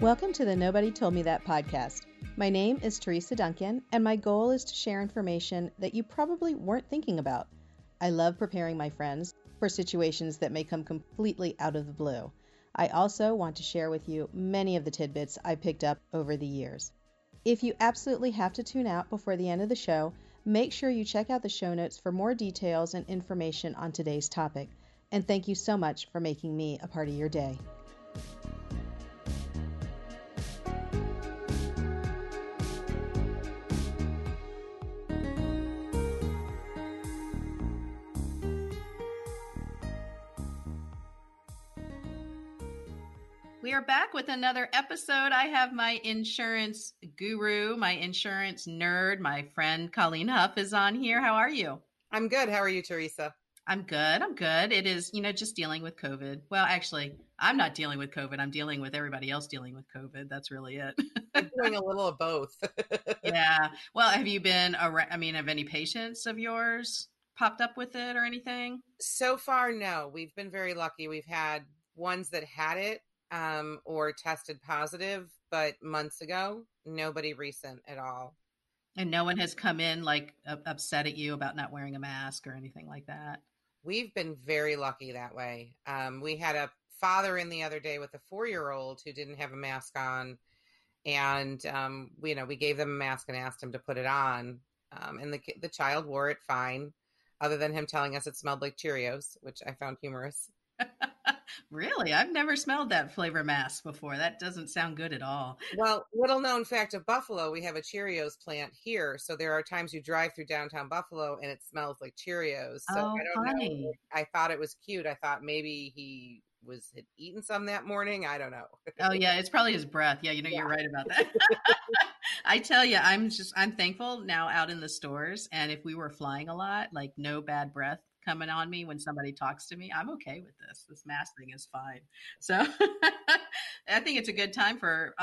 Welcome to the Nobody Told Me That podcast. My name is Teresa Duncan, and my goal is to share information that you probably weren't thinking about. I love preparing my friends for situations that may come completely out of the blue. I also want to share with you many of the tidbits I picked up over the years. If you absolutely have to tune out before the end of the show, make sure you check out the show notes for more details and information on today's topic. And thank you so much for making me a part of your day. We are back with another episode. I have my insurance guru, my insurance nerd, my friend Colleen Huff is on here. How are you? I'm good. How are you, Teresa? I'm good. It is, just dealing with COVID. Well, actually, I'm not dealing with COVID. I'm dealing with everybody else dealing with COVID. That's really it. I'm doing a little of both. Yeah. Well, have you been around? Have any patients of yours popped up with it or anything? So far, no. We've been very lucky. We've had ones that had it. Or tested positive, but months ago, nobody recent at all. And no one has come in like upset at you about not wearing a mask or anything like that? We've been very lucky that way. We had a father in the other day with a 4-year-old who didn't have a mask on. And, we gave them a mask and asked him to put it on. And the child wore it fine, other than him telling us it smelled like Cheerios, which I found humorous. Really? I've never smelled that flavor mask before. That doesn't sound good at all. Well, little known fact of Buffalo, we have a Cheerios plant here. So there are times you drive through downtown Buffalo and it smells like Cheerios. So I don't know. I thought it was cute. I thought maybe he had eaten some that morning. I don't know. Oh yeah. It's probably his breath. Yeah. You're right about that. I tell you, I'm thankful now out in the stores. And if we were flying a lot, like no bad breath coming on me when somebody talks to me, I'm okay with this. This mask thing is fine. So I think it's a good time for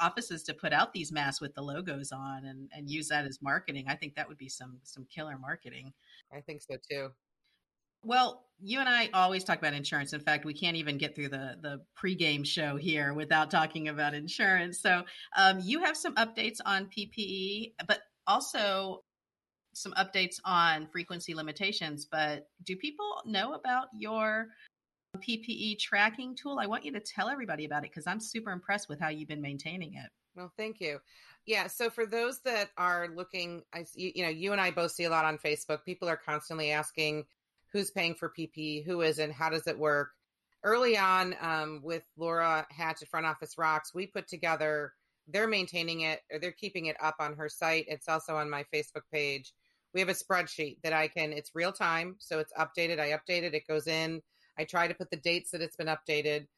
offices to put out these masks with the logos on and use that as marketing. I think that would be some killer marketing. I think so too. Well, you and I always talk about insurance. In fact, we can't even get through the pregame show here without talking about insurance. So you have some updates on PPE, but also some updates on frequency limitations, but do people know about your PPE tracking tool? I want you to tell everybody about it because I'm super impressed with how you've been maintaining it. Well, thank you. Yeah. So for those that are looking, you and I both see a lot on Facebook. People are constantly asking who's paying for PPE, who isn't, how does it work? Early on with Laura Hatch at Front Office Rocks, we put together, they're maintaining it or they're keeping it up on her site. It's also on my Facebook page. We have a spreadsheet that it's real time. So it's updated. I update it. It goes in. I try to put the dates that it's been updated,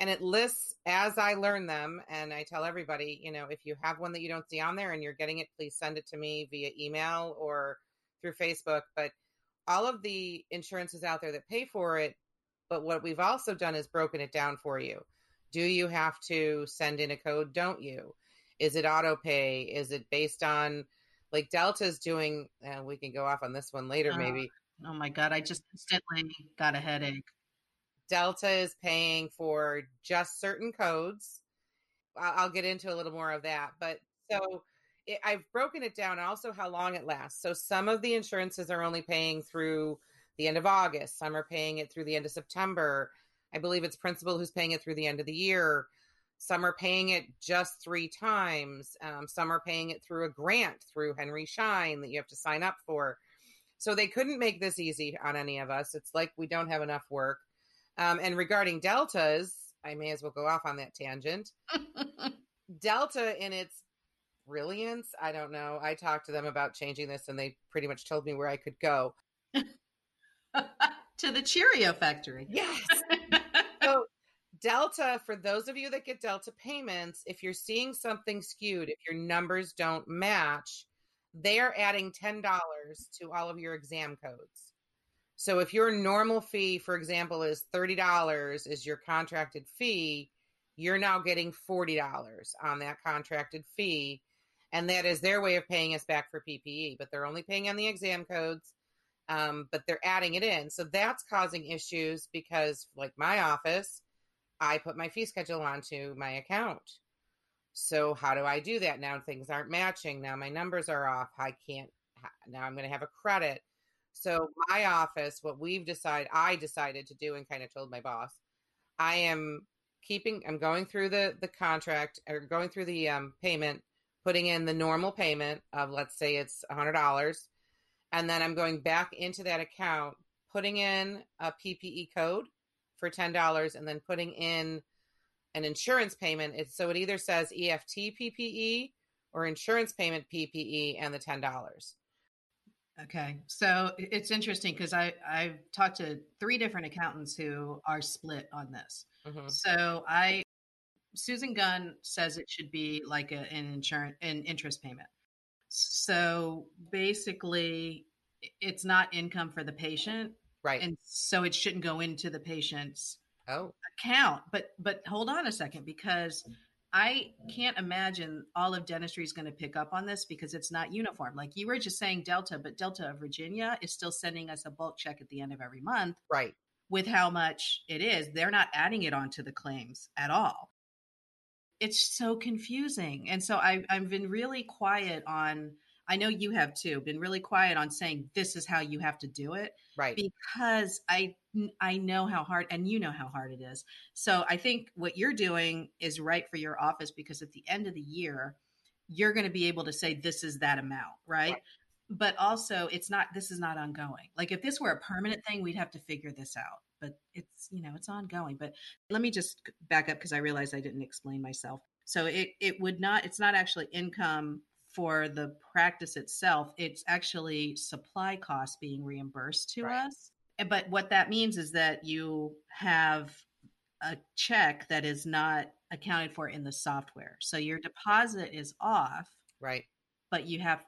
and it lists as I learn them. And I tell everybody, if you have one that you don't see on there and you're getting it, please send it to me via email or through Facebook. But all of the insurances out there that pay for it. But what we've also done is broken it down for you. Do you have to send in a code? Don't you? Is it auto pay? Is it based on like Delta's doing, we can go off on this one later, maybe. Oh my God. I just instantly got a headache. Delta is paying for just certain codes. I'll get into a little more of that, but so I've broken it down also how long it lasts. So some of the insurances are only paying through the end of August. Some are paying it through the end of September. I believe it's Principal who's paying it through the end of the year. Some are paying it just 3 times. Some are paying it through a grant through Henry Schein that you have to sign up for. So they couldn't make this easy on any of us. It's like we don't have enough work. And regarding Deltas, I may as well go off on that tangent. Delta in its brilliance, I don't know. I talked to them about changing this and they pretty much told me where I could go. To the Cheerio factory. Yes. So Delta, for those of you that get Delta payments, if you're seeing something skewed, if your numbers don't match, they are adding $10 to all of your exam codes. So if your normal fee, for example, is $30 is your contracted fee, you're now getting $40 on that contracted fee. And that is their way of paying us back for PPE, but they're only paying on the exam codes. But they're adding it in. So that's causing issues because like my office, I put my fee schedule onto my account. So how do I do that now? Things aren't matching. Now my numbers are off. I can't, now I'm going to have a credit. So my office, what we've decided, I decided to do and kind of told my boss, I am keeping, I'm going through the contract or going through the payment, putting in the normal payment of, let's say it's $100. And then I'm going back into that account, putting in a PPE code for $10 and then putting in an insurance payment. It's, so it either says EFT PPE or insurance payment PPE and the $10. Okay. So it's interesting because I've talked to three different accountants who are split on this. Mm-hmm. So Susan Gunn says it should be like an insurance, an interest payment. So basically it's not income for the patient. Right. And so it shouldn't go into the patient's account. But hold on a second, because I can't imagine all of dentistry is going to pick up on this because it's not uniform. Like you were just saying Delta, but Delta of Virginia is still sending us a bulk check at the end of every month. Right. With how much it is. They're not adding it onto the claims at all. It's so confusing. And so I've been really quiet on, I know you have too, been really quiet on saying this is how you have to do it. Right. Because I know how hard, and you know how hard it is. So I think what you're doing is right for your office, because at the end of the year, you're going to be able to say this is that amount, right? But also it's not, this is not ongoing. Like if this were a permanent thing, we'd have to figure this out. But it's, you know, it's ongoing. But let me just back up because I realized I didn't explain myself. So it would not, it's not actually income for the practice itself. It's actually supply costs being reimbursed to us. But what that means is that you have a check that is not accounted for in the software. So your deposit is off. Right. But you have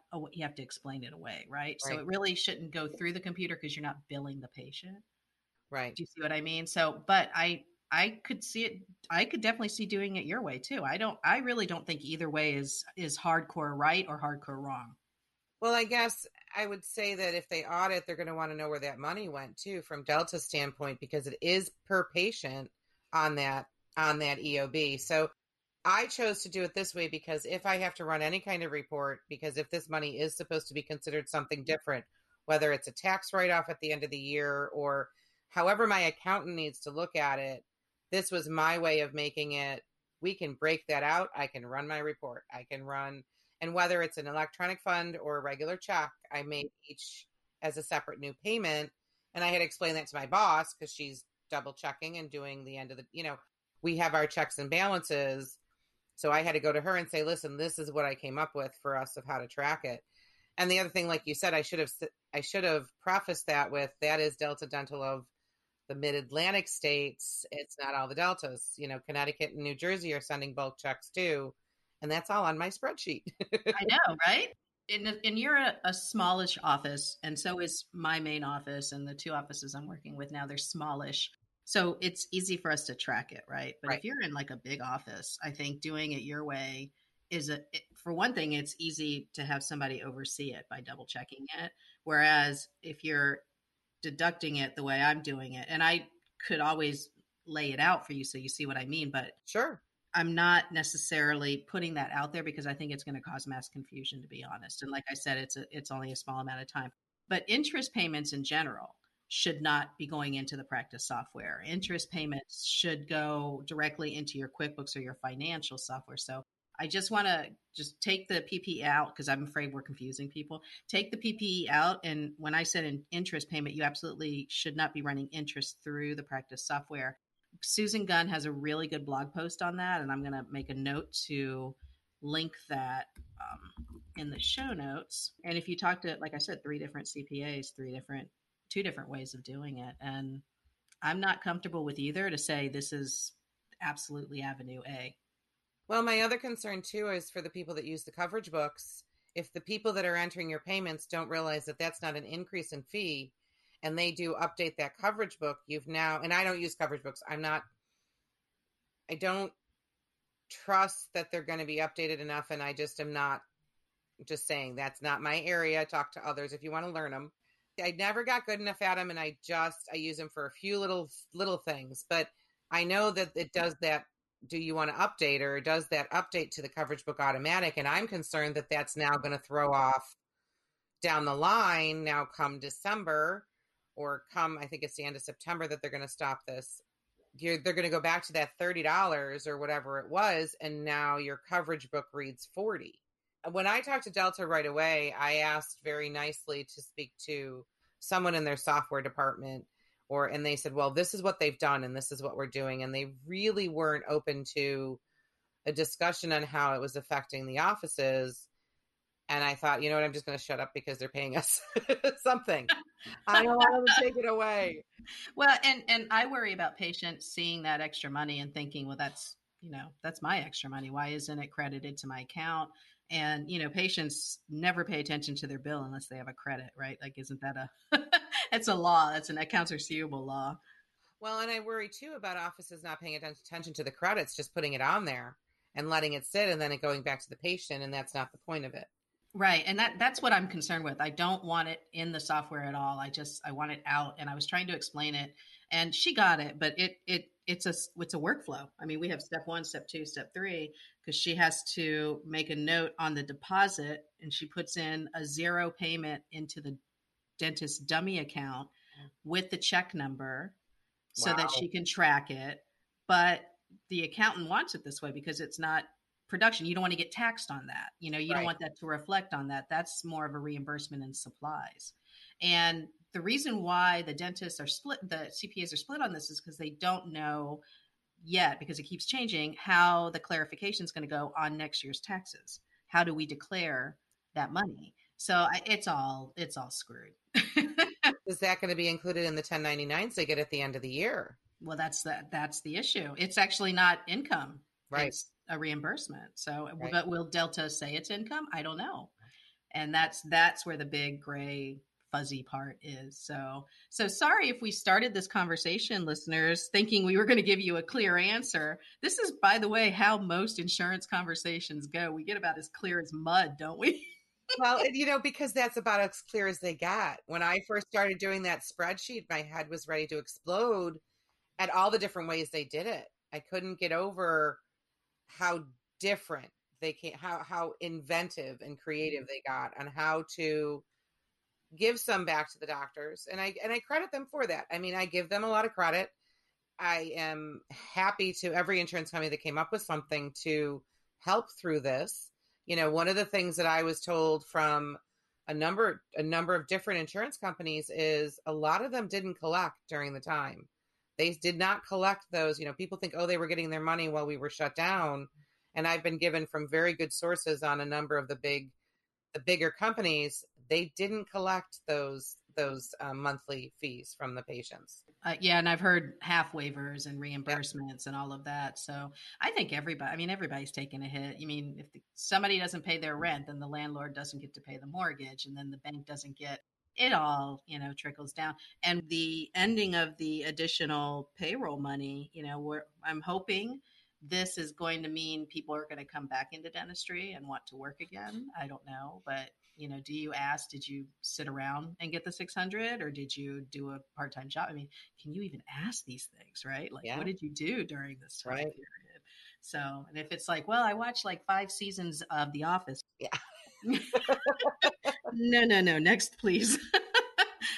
to explain it away, right? So it really shouldn't go through the computer because you're not billing the patient. Right. Do you see what I mean? So, but I could see it. I could definitely see doing it your way too. I really don't think either way is hardcore right or hardcore wrong. Well, I guess I would say that if they audit, they're going to want to know where that money went too, from Delta's standpoint, because it is per patient on that EOB. So I chose to do it this way because if I have to run any kind of report, because if this money is supposed to be considered something different, whether it's a tax write-off at the end of the year or however my accountant needs to look at it, this was my way of making it, we can break that out. I can run my report. I can run, and whether it's an electronic fund or a regular check, I made each as a separate new payment. And I had explained that to my boss because she's double checking and doing the end of the, you know, we have our checks and balances. So I had to go to her and say, listen, this is what I came up with for us of how to track it. And the other thing, like you said, I should have prefaced that with, that is Delta Dental of the Mid-Atlantic states. It's not all the Deltas, you know, Connecticut and New Jersey are sending bulk checks too. And that's all on my spreadsheet. I know, right? And you're a smallish office. And so is my main office. And the two offices I'm working with now, they're smallish. So it's easy for us to track it, right? But if you're in like a big office, I think doing it your way for one thing, it's easy to have somebody oversee it by double checking it. Whereas if you're deducting it the way I'm doing it, and I could always lay it out for you so you see what I mean, but sure, I'm not necessarily putting that out there because I think it's going to cause mass confusion, to be honest. And like I said, it's only a small amount of time. But interest payments in general should not be going into the practice software. Interest payments should go directly into your QuickBooks or your financial software. So I just want to take the PPE out because I'm afraid we're confusing people. Take the PPE out. And when I said an interest payment, you absolutely should not be running interest through the practice software. Susan Gunn has a really good blog post on that. And I'm going to make a note to link that in the show notes. And if you talk to, like I said, three different CPAs, two different ways of doing it. And I'm not comfortable with either to say this is absolutely Avenue A. Well, my other concern too is for the people that use the coverage books. If the people that are entering your payments don't realize that that's not an increase in fee and they do update that coverage book, and I don't use coverage books. I don't trust that they're going to be updated enough. And I just am not just saying that's not my area. Talk to others if you want to learn them. I never got good enough at them. And I use them for a few little things, but I know that it does that do you want to update, or does that update to the coverage book automatic? And I'm concerned that that's now going to throw off down the line now come December or come, I think it's the end of September that they're going to stop this. They're going to go back to that $30 or whatever it was. And now your coverage book reads 40. When I talked to Delta right away, I asked very nicely to speak to someone in their software department, and they said, well, this is what they've done and this is what we're doing. And they really weren't open to a discussion on how it was affecting the offices. And I thought, you know what, I'm just going to shut up because they're paying us something. I don't want them to take it away. Well, and I worry about patients seeing that extra money and thinking, well, that's my extra money. Why isn't it credited to my account? And, patients never pay attention to their bill unless they have a credit, right? Like, isn't that that's a law. That's an accounts receivable law. Well, and I worry too about offices not paying attention to the credits, just putting it on there and letting it sit and then it going back to the patient. And that's not the point of it. Right. And that's what I'm concerned with. I don't want it in the software at all. I want it out. And I was trying to explain it and she got it, but it's a workflow. I mean, we have step one, step two, step three, because she has to make a note on the deposit and she puts in a zero payment into the dentist dummy account with the check number so that she can track it. But the accountant wants it this way because it's not production. You don't want to get taxed on that. You don't want that to reflect on that. That's more of a reimbursement in supplies. And the reason why the dentists are split, the CPAs are split on this is because they don't know yet, because it keeps changing, how the clarification is going to go on next year's taxes. How do we declare that money? So it's all screwed. Is that going to be included in the 1099s they get at the end of the year? Well, that's the issue. It's actually not income. Right. It's a reimbursement. So, right. But will Delta say it's income? I don't know. And that's where the big gray fuzzy part is. So sorry if we started this conversation, listeners, thinking we were going to give you a clear answer. This is, by the way, how most insurance conversations go. We get about as clear as mud, don't we? Well, because that's about as clear as they got. When I first started doing that spreadsheet, my head was ready to explode at all the different ways they did it. I couldn't get over how different they came, how inventive and creative they got on how to give some back to the doctors. And I credit them for that. I mean, I give them a lot of credit. I am happy to every insurance company that came up with something to help through this. One of the things that I was told from a number of different insurance companies is a lot of them didn't collect during the time. They did not collect those. People think, they were getting their money while we were shut down. And I've been given from very good sources on a number of the bigger companies. They didn't collect those monthly fees from the patients. And I've heard half waivers and reimbursements and all of that. So I think everybody's taking a hit. If somebody doesn't pay their rent, then the landlord doesn't get to pay the mortgage, and then the bank doesn't get it. All, trickles down. And the ending of the additional payroll money, I'm hoping this is going to mean people are going to come back into dentistry and want to work again. I don't know, but do you ask, did you sit around and get the $600 or did you do a part-time job? Can you even ask these things, right? Like, what did you do during this time period? So, and if it's like, well, I watched like 5 seasons of The Office. Yeah. No. Next, please.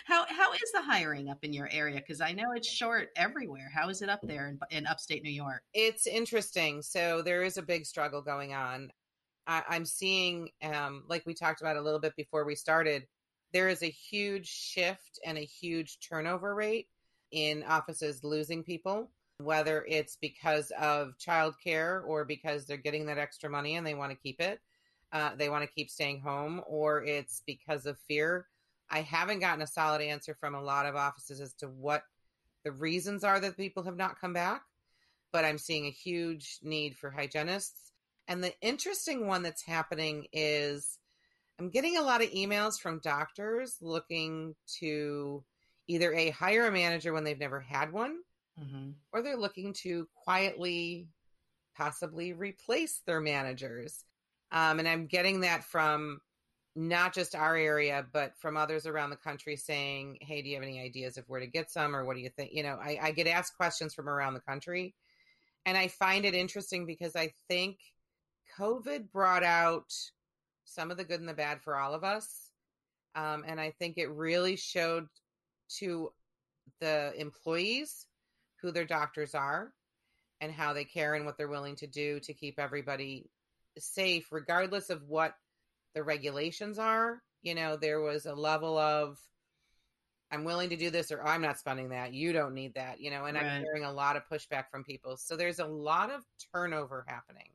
How is the hiring up in your area? Because I know it's short everywhere. How is it up there in upstate New York? It's interesting. So there is a big struggle going on. I'm seeing, like we talked about a little bit before we started, there is a huge shift and a huge turnover rate in offices losing people, whether it's because of childcare or because they're getting that extra money and they want to keep it. They want to keep staying home, or it's because of fear. I haven't gotten a solid answer from a lot of offices as to what the reasons are that people have not come back, but I'm seeing a huge need for hygienists. And the interesting one that's happening is I'm getting a lot of emails from doctors looking to either hire a manager when they've never had one, or they're looking to quietly possibly replace their managers. And I'm getting that from not just our area, but from others around the country saying, hey, do you have any ideas of where to get some, or what do you think? I get asked questions from around the country And I find it interesting because I think COVID brought out some of the good and the bad for all of us. And I think it really showed to the employees who their doctors are and how they care and what they're willing to do to keep everybody safe, regardless of what the regulations are. You know, there was a level of, I'm willing to do this, or I'm not spending that. You don't need that, you know, and right. I'm hearing a lot of pushback from people. So there's a lot of turnover happening.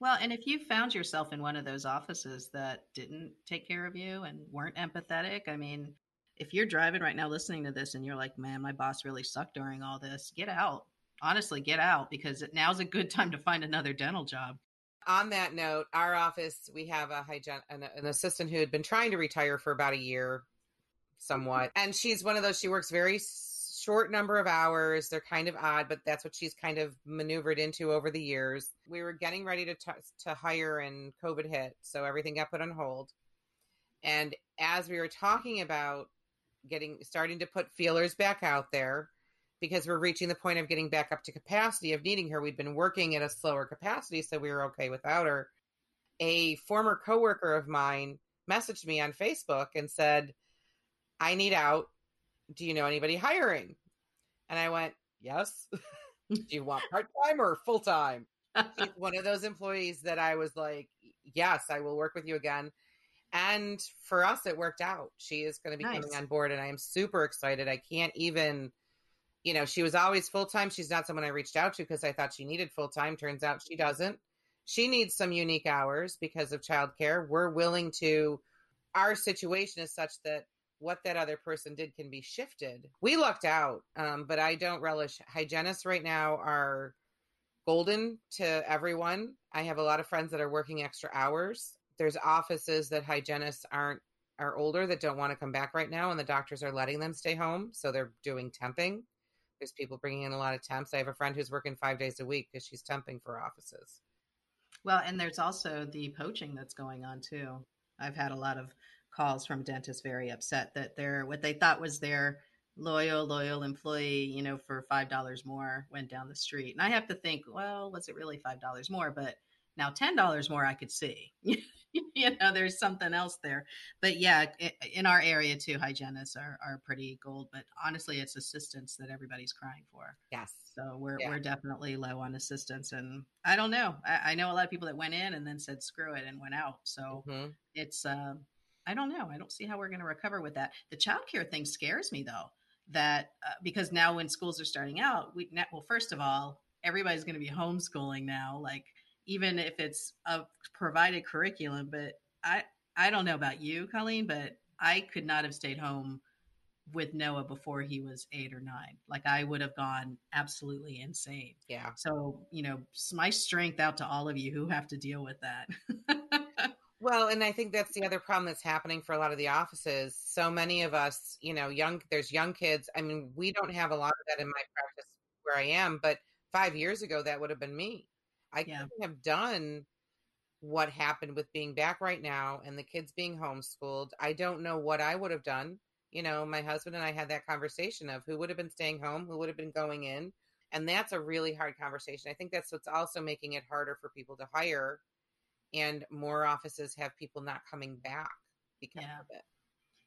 Well, and if you found yourself in one of those offices that didn't take care of you and weren't empathetic, I mean, if you're driving right now listening to this and you're like, man, my boss really sucked during all this, get out. Honestly, get out, because now's a good time to find another dental job. On that note, our office, we have a an assistant who had been trying to retire for about a year somewhat. And she's one of those, she works very short number of hours. They're kind of odd, but that's what she's kind of maneuvered into over the years. We were getting ready to hire and COVID hit. So everything got put on hold. And as we were talking about starting to put feelers back out there, because we're reaching the point of getting back up to capacity of needing her. We'd been working at a slower capacity, so we were okay without her. A former coworker of mine messaged me on Facebook and said, I need out. Do you know anybody hiring? And I went, yes. Do you want part-time or full-time? She's one of those employees that I was like, yes, I will work with you again. And for us, it worked out. She is going to be coming on board, and I am super excited. I can't even, you know, she was always full-time. She's not someone I reached out to because I thought she needed full-time. Turns out she doesn't. She needs some unique hours because of childcare. We're willing to, our situation is such that what that other person did can be shifted. We lucked out, but I don't relish. Hygienists right now are golden to everyone. I have a lot of friends that are working extra hours. There's offices that hygienists are older that don't want to come back right now, and the doctors are letting them stay home. So they're doing temping. There's people bringing in a lot of temps. I have a friend who's working 5 days a week because she's temping for offices. Well, and there's also the poaching that's going on too. I've had a lot of calls from dentists very upset that their what they thought was their loyal employee, you know, for $5 more went down the street. And I have to think, well, was it really $5 more? But now $10 more I could see. You know, there's something else there. But yeah, in our area too, hygienists are pretty gold. But honestly, it's assistance that everybody's crying for. Yes. So we're definitely low on assistance. And I don't know. I know a lot of people that went in and then said, screw it, and went out. So it's, I don't know. I don't see how we're going to recover with that. The childcare thing scares me though, that because now when schools are starting out, well, first of all, everybody's going to be homeschooling now. Like, even if it's a provided curriculum, but I don't know about you, Colleen, but I could not have stayed home with Noah before he was 8 or 9. Like I would have gone absolutely insane. Yeah. So, you know, my strength out to all of you who have to deal with that. Well, and I think that's the other problem that's happening for a lot of the offices. So many of us, you know, there's young kids. I mean, we don't have a lot of that in my practice where I am, but 5 years ago, that would have been me. I couldn't have done what happened with being back right now and the kids being homeschooled. I don't know what I would have done. You know, my husband and I had that conversation of who would have been staying home, who would have been going in. And that's a really hard conversation. I think that's what's also making it harder for people to hire, and more offices have people not coming back because of it.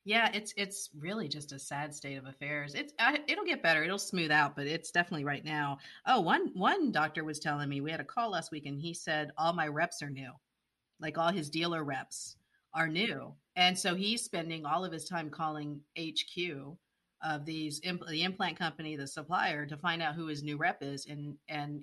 Yeah, it's really just a sad state of affairs. It'll get better. It'll smooth out, but it's definitely right now. Oh, one doctor was telling me, we had a call last week and he said, all my reps are new. Like all his dealer reps are new. And so he's spending all of his time calling HQ of the implant company, the supplier, to find out who his new rep is. And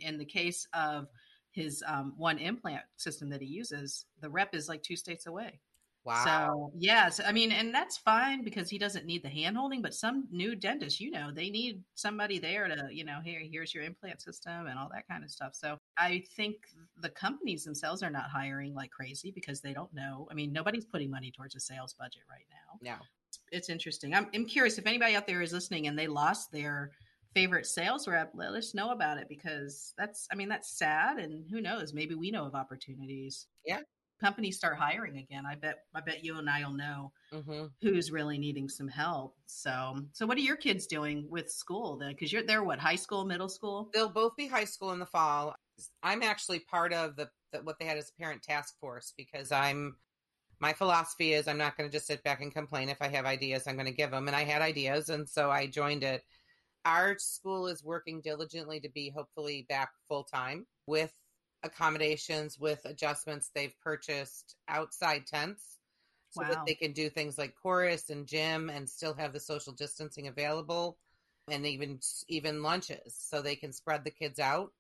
in the case of his one implant system that he uses, the rep is like 2 states away. Wow. So, yes, I mean, and that's fine because he doesn't need the hand holding, but some new dentists, you know, they need somebody there to, you know, here's your implant system and all that kind of stuff. So I think the companies themselves are not hiring like crazy because they don't know. I mean, nobody's putting money towards a sales budget right now. No. It's interesting. I'm curious if anybody out there is listening and they lost their favorite sales rep, let us know about it because that's sad. And who knows, maybe we know of opportunities. Yeah. companies start hiring again, I bet you and I'll know who's really needing some help. So what are your kids doing with school then? Because they're what, high school, middle school? They'll both be high school in the fall. I'm actually part of the what they had as a parent task force, because my philosophy is I'm not going to just sit back and complain. If I have ideas, I'm going to give them. And I had ideas, and so I joined it. Our school is working diligently to be hopefully back full time with accommodations, with adjustments. They've purchased outside tents so that they can do things like chorus and gym and still have the social distancing available, and even lunches, so they can spread the kids out.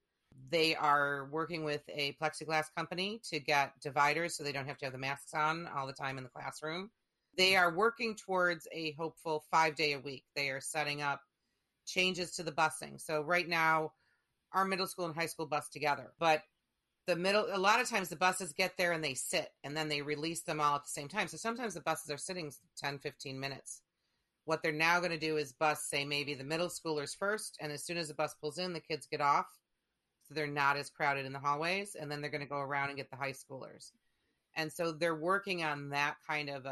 They are working with a plexiglass company to get dividers so they don't have to have the masks on all the time in the classroom. They are working towards a hopeful 5-day a week. They are setting up changes to the busing. So right now, our middle school and high school bus together, but a lot of times the buses get there and they sit, and then they release them all at the same time. So sometimes the buses are sitting 10, 15 minutes. What they're now going to do is bus, say, maybe the middle schoolers first. And as soon as the bus pulls in, the kids get off. So they're not as crowded in the hallways, and then they're going to go around and get the high schoolers. And so they're working on that kind of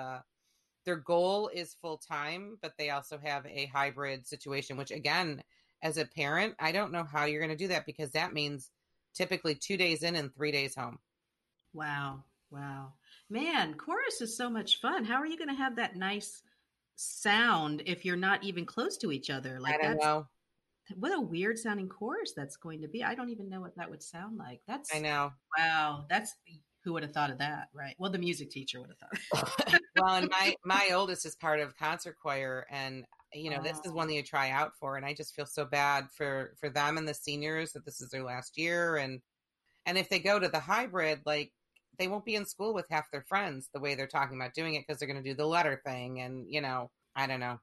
their goal is full time, but they also have a hybrid situation, which again, as a parent, I don't know how you're going to do that, because that means typically 2 days in and 3 days home. Wow. Man, chorus is so much fun. How are you going to have that nice sound if you're not even close to each other? Like, I don't know. What a weird sounding chorus that's going to be. I don't even know what that would sound like. I know. Wow. Who would have thought of that, right? Well, the music teacher would have thought. Well, and my oldest is part of concert choir, and this is one that you try out for, and I just feel so bad for them and the seniors that this is their last year. And if they go to the hybrid, like, they won't be in school with half their friends the way they're talking about doing it, because they're going to do the letter thing. And, I don't know.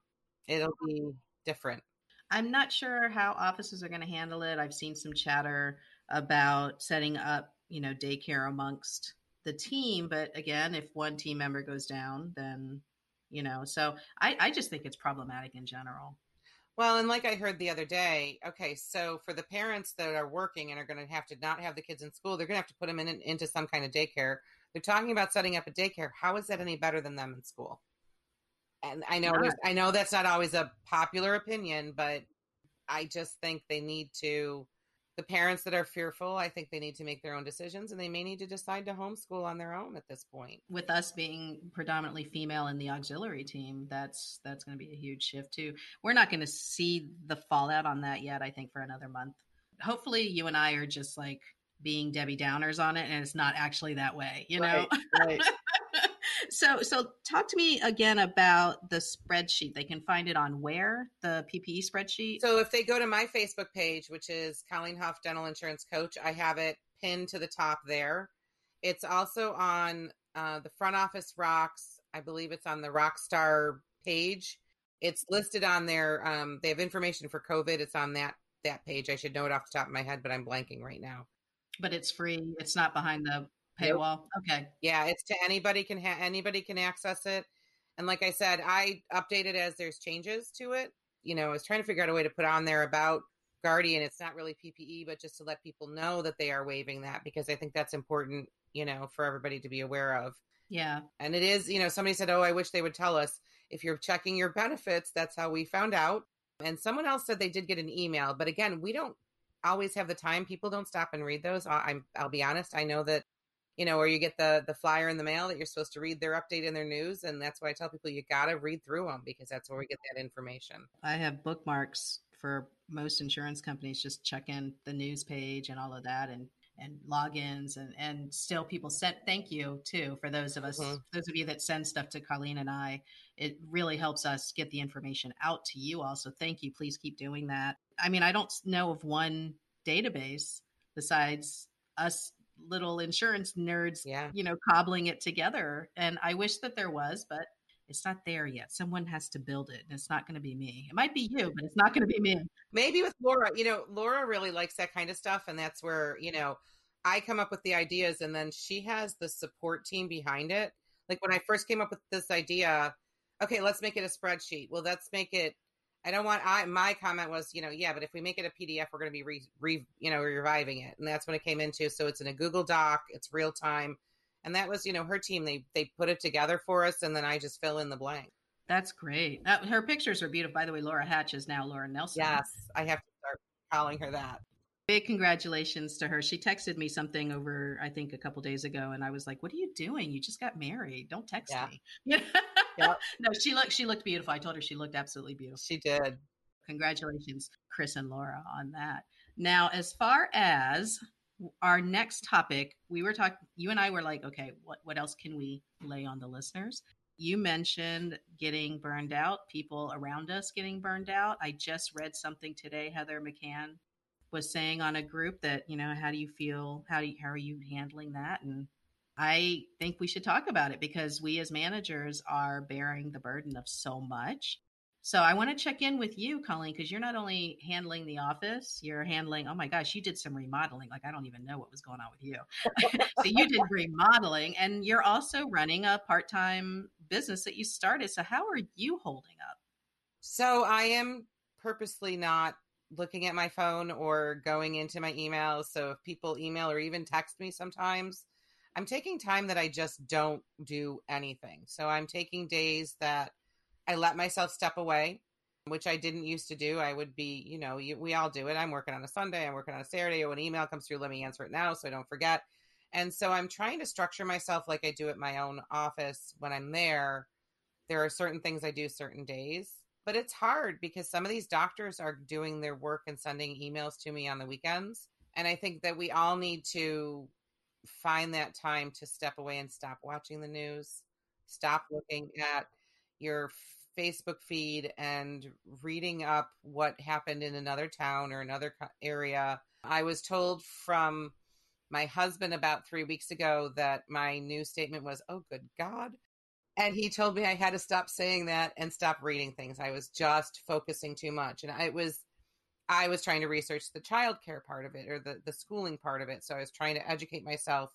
It'll be different. I'm not sure how offices are going to handle it. I've seen some chatter about setting up, daycare amongst the team. But again, if one team member goes down, then... So I just think it's problematic in general. Well, and like I heard the other day, okay, so for the parents that are working and are going to have to not have the kids in school, they're going to have to put them into some kind of daycare. They're talking about setting up a daycare. How is that any better than them in school? And I know that's not always a popular opinion, but I just think the parents that are fearful, I think they need to make their own decisions, and they may need to decide to homeschool on their own at this point. With us being predominantly female in the auxiliary team, that's going to be a huge shift too. We're not going to see the fallout on that yet, I think, for another month. Hopefully you and I are just like being Debbie Downers on it, and it's not actually that way, know? Right. So talk to me again about the spreadsheet. They can find it on where? The PPE spreadsheet? So if they go to my Facebook page, which is Colleen Huff, Dental Insurance Coach, I have it pinned to the top there. It's also on the Front Office Rocks. I believe it's on the Rockstar page. It's listed on there. They have information for COVID. It's on that page. I should know it off the top of my head, but I'm blanking right now. But it's free. It's not behind the... paywall. Okay. Yeah. It's to anybody can access it. And like I said, I update it as there's changes to it. I was trying to figure out a way to put on there about Guardian. It's not really PPE, but just to let people know that they are waiving that, because I think that's important, for everybody to be aware of. Yeah. And it is, somebody said, I wish they would tell us if you're checking your benefits. That's how we found out. And someone else said they did get an email, but again, we don't always have the time. People don't stop and read those. I'll be honest. I know that, or you get the flyer in the mail that you're supposed to read their update in their news. And that's why I tell people you got to read through them, because that's where we get that information. I have bookmarks for most insurance companies, just check in the news page and all of that and logins and still people sent thank you too. For those of us, those of you that send stuff to Colleen and I, it really helps us get the information out to you all. So thank you. Please keep doing that. I mean, I don't know of one database besides us little insurance nerds, cobbling it together. And I wish that there was, but it's not there yet. Someone has to build it, and it's not going to be me. It might be you, but it's not going to be me. Maybe with Laura, Laura really likes that kind of stuff. And that's where, I come up with the ideas, and then she has the support team behind it. Like when I first came up with this idea, okay, let's make it a spreadsheet. Well, let's make it, my comment was, but if we make it a PDF, we're going to be reviving it. And that's when it came into, so it's in a Google Doc, it's real time. And that was, you know, her team, they put it together for us. And then I just fill in the blank. That's great. Her pictures are beautiful. By the way, Laura Hatch is now Laura Nelson. Yes, I have to start calling her that. Big congratulations to her. She texted me something over, I think, a couple of days ago. And I was like, what are you doing? You just got married. Don't text me. Yep. No, she looked beautiful. I told her she looked absolutely beautiful. She did. Congratulations, Chris and Laura, on that. Now, as far as our next topic, we were talking, you and I were like, okay, what else can we lay on the listeners? You mentioned getting burned out, people around us getting burned out. I just read something today, Heather McCann was saying on a group that, you know, how do you feel? How are you handling that? And I think we should talk about it because we as managers are bearing the burden of so much. So I want to check in with you, Colleen, because you're not only handling the office, you're handling, oh my gosh, you did some remodeling. Like, I don't even know what was going on with you. So you did remodeling and you're also running a part-time business that you started. So how are you holding up? So I am purposely not looking at my phone or going into my email. So if people email or even text me sometimes, I'm taking time that I just don't do anything. So I'm taking days that I let myself step away, which I didn't used to do. I would be, you know, we all do it. I'm working on a Sunday. I'm working on a Saturday. When email comes through, let me answer it now so I don't forget. And so I'm trying to structure myself like I do at my own office. When I'm there, there are certain things I do certain days. But it's hard because some of these doctors are doing their work and sending emails to me on the weekends. And I think that we all need to find that time to step away and stop watching the news, stop looking at your Facebook feed and reading up what happened in another town or another area. I was told from my husband about 3 weeks ago that my new statement was, oh, good God. And he told me I had to stop saying that and stop reading things. I was just focusing too much. And I was trying to research the childcare part of it or the schooling part of it. So I was trying to educate myself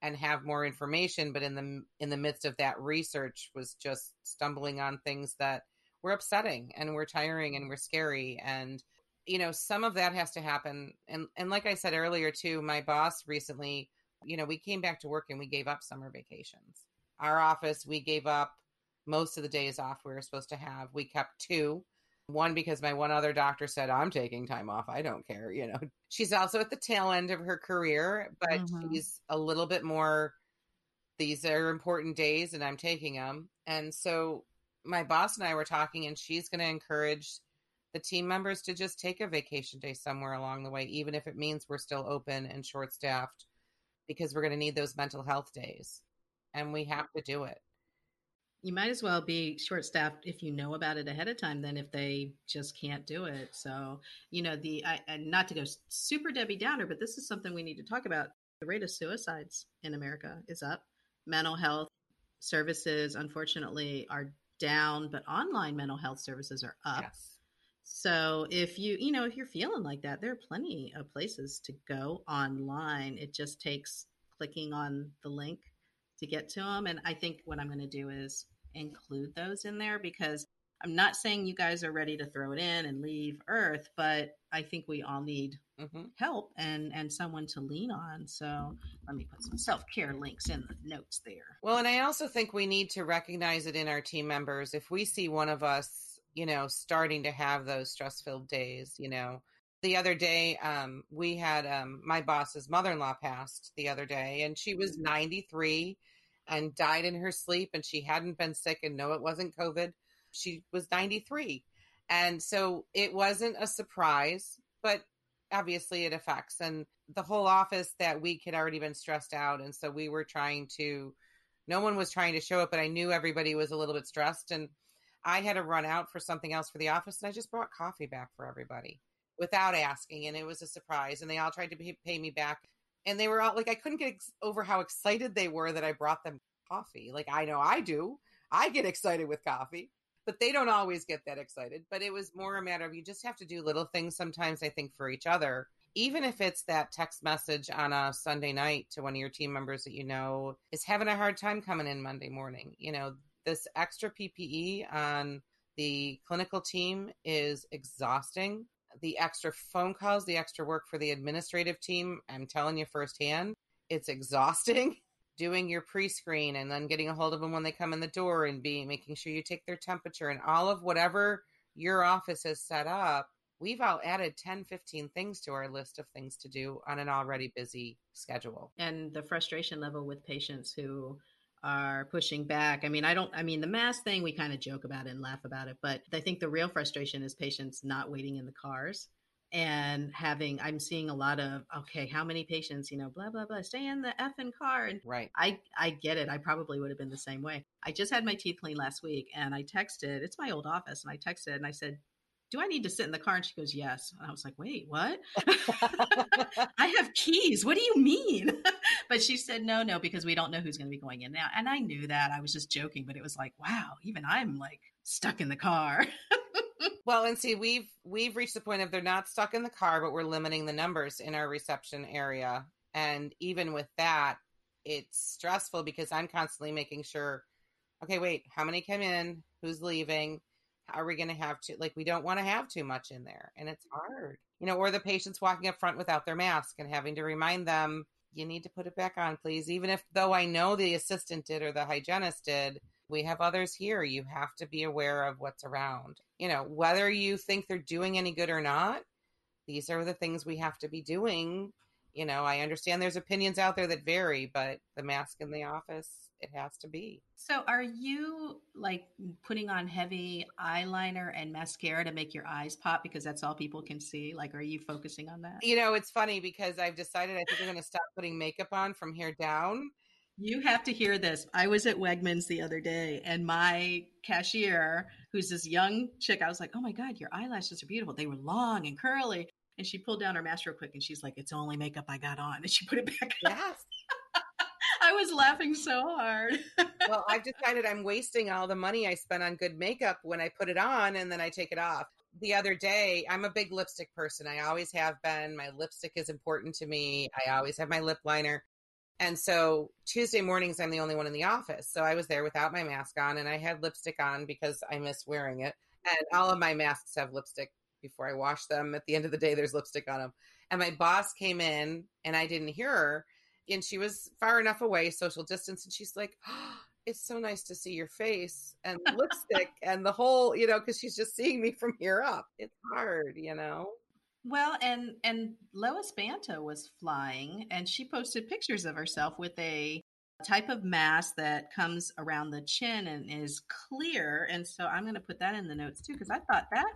and have more information. But in the midst of that research was just stumbling on things that were upsetting and were tiring and were scary. And, you know, some of that has to happen. And like I said earlier, too, my boss recently, you know, we came back to work and we gave up summer vacations. Our office, we gave up most of the days off we were supposed to have. We kept two. One, because my one other doctor said, I'm taking time off. I don't care. You know, she's also at the tail end of her career, but she's a little bit more, these are important days and I'm taking them. And so my boss and I were talking and she's going to encourage the team members to just take a vacation day somewhere along the way, even if it means we're still open and short staffed, because we're going to need those mental health days. And we have to do it. You might as well be short-staffed if you know about it ahead of time than if they just can't do it. So, you know, not to go super Debbie Downer, but this is something we need to talk about. The rate of suicides in America is up. Mental health services, unfortunately, are down, but online mental health services are up. Yes. So if you're feeling like that, there are plenty of places to go online. It just takes clicking on the link to get to them. And I think what I'm going to do is include those in there, because I'm not saying you guys are ready to throw it in and leave Earth, but I think we all need help and someone to lean on. So let me put some self-care links in the notes there. Well, and I also think we need to recognize it in our team members. If we see one of us, you know, starting to have those stress-filled days, you know, the other day, we had my boss's mother-in-law passed the other day, and she was 93 and died in her sleep, and she hadn't been sick, and no, it wasn't COVID. She was 93. And so it wasn't a surprise, but obviously it affects. And the whole office that week had already been stressed out, and so we were no one was trying to show it, but I knew everybody was a little bit stressed, and I had to run out for something else for the office, and I just brought coffee back for everybody without asking. And it was a surprise. And they all tried to pay me back. And they were all like, I couldn't get over how excited they were that I brought them coffee. Like, I know I do. I get excited with coffee, but they don't always get that excited. But it was more a matter of, you just have to do little things sometimes, I think, for each other. Even if it's that text message on a Sunday night to one of your team members that, you know, is having a hard time coming in Monday morning. You know, this extra PPE on the clinical team is exhausting. The extra phone calls, the extra work for the administrative team, I'm telling you firsthand, it's exhausting. doing your pre-screen and then getting a hold of them when they come in the door and making sure you take their temperature and all of whatever your office has set up, we've all added 10, 15 things to our list of things to do on an already busy schedule. And the frustration level with patients who are pushing back. I mean, the mask thing, we kind of joke about it and laugh about it, but I think the real frustration is patients not waiting in the cars and I'm seeing a lot of, okay, how many patients, blah, blah, blah, stay in the effing car. And right. I get it. I probably would have been the same way. I just had my teeth cleaned last week and I texted, it's my old office. And I texted and I said, do I need to sit in the car? And she goes, yes. And I was like, wait, what? I have keys. What do you mean? But she said, no, because we don't know who's going to be going in now. And I knew that. I was just joking, but it was like, wow, even I'm like stuck in the car. Well, and see, we've reached the point of they're not stuck in the car, but we're limiting the numbers in our reception area. And even with that, it's stressful because I'm constantly making sure, okay, wait, how many came in? Who's leaving? Are we going to have to, we don't want to have too much in there. And it's hard, or the patients walking up front without their mask and having to remind them, you need to put it back on, please. Even if, though I know the assistant did or the hygienist did, we have others here. You have to be aware of what's around, whether you think they're doing any good or not. These are the things we have to be doing. I understand there's opinions out there that vary, but the mask in the office, it has to be. So are you putting on heavy eyeliner and mascara to make your eyes pop because that's all people can see? Are you focusing on that? It's funny because I've decided I think I'm going to stop putting makeup on from here down. You have to hear this. I was at Wegmans the other day and my cashier, who's this young chick, I was like, oh my God, your eyelashes are beautiful. They were long and curly. And she pulled down her mask real quick and she's like, it's only makeup I got on. And she put it back on. Yes. I was laughing so hard. Well, I've decided I'm wasting all the money I spent on good makeup when I put it on and then I take it off. The other day, I'm a big lipstick person. I always have been. My lipstick is important to me. I always have my lip liner. And so Tuesday mornings, I'm the only one in the office. So I was there without my mask on and I had lipstick on because I miss wearing it. And all of my masks have lipstick before I wash them. At the end of the day, there's lipstick on them. And my boss came in and I didn't hear her. And she was far enough away, social distance. And she's like, oh, it's so nice to see your face and lipstick and the whole, because she's just seeing me from here up. It's hard, Well, and Lois Banta was flying and she posted pictures of herself with a type of mask that comes around the chin and is clear. And so I'm going to put that in the notes too, because I thought that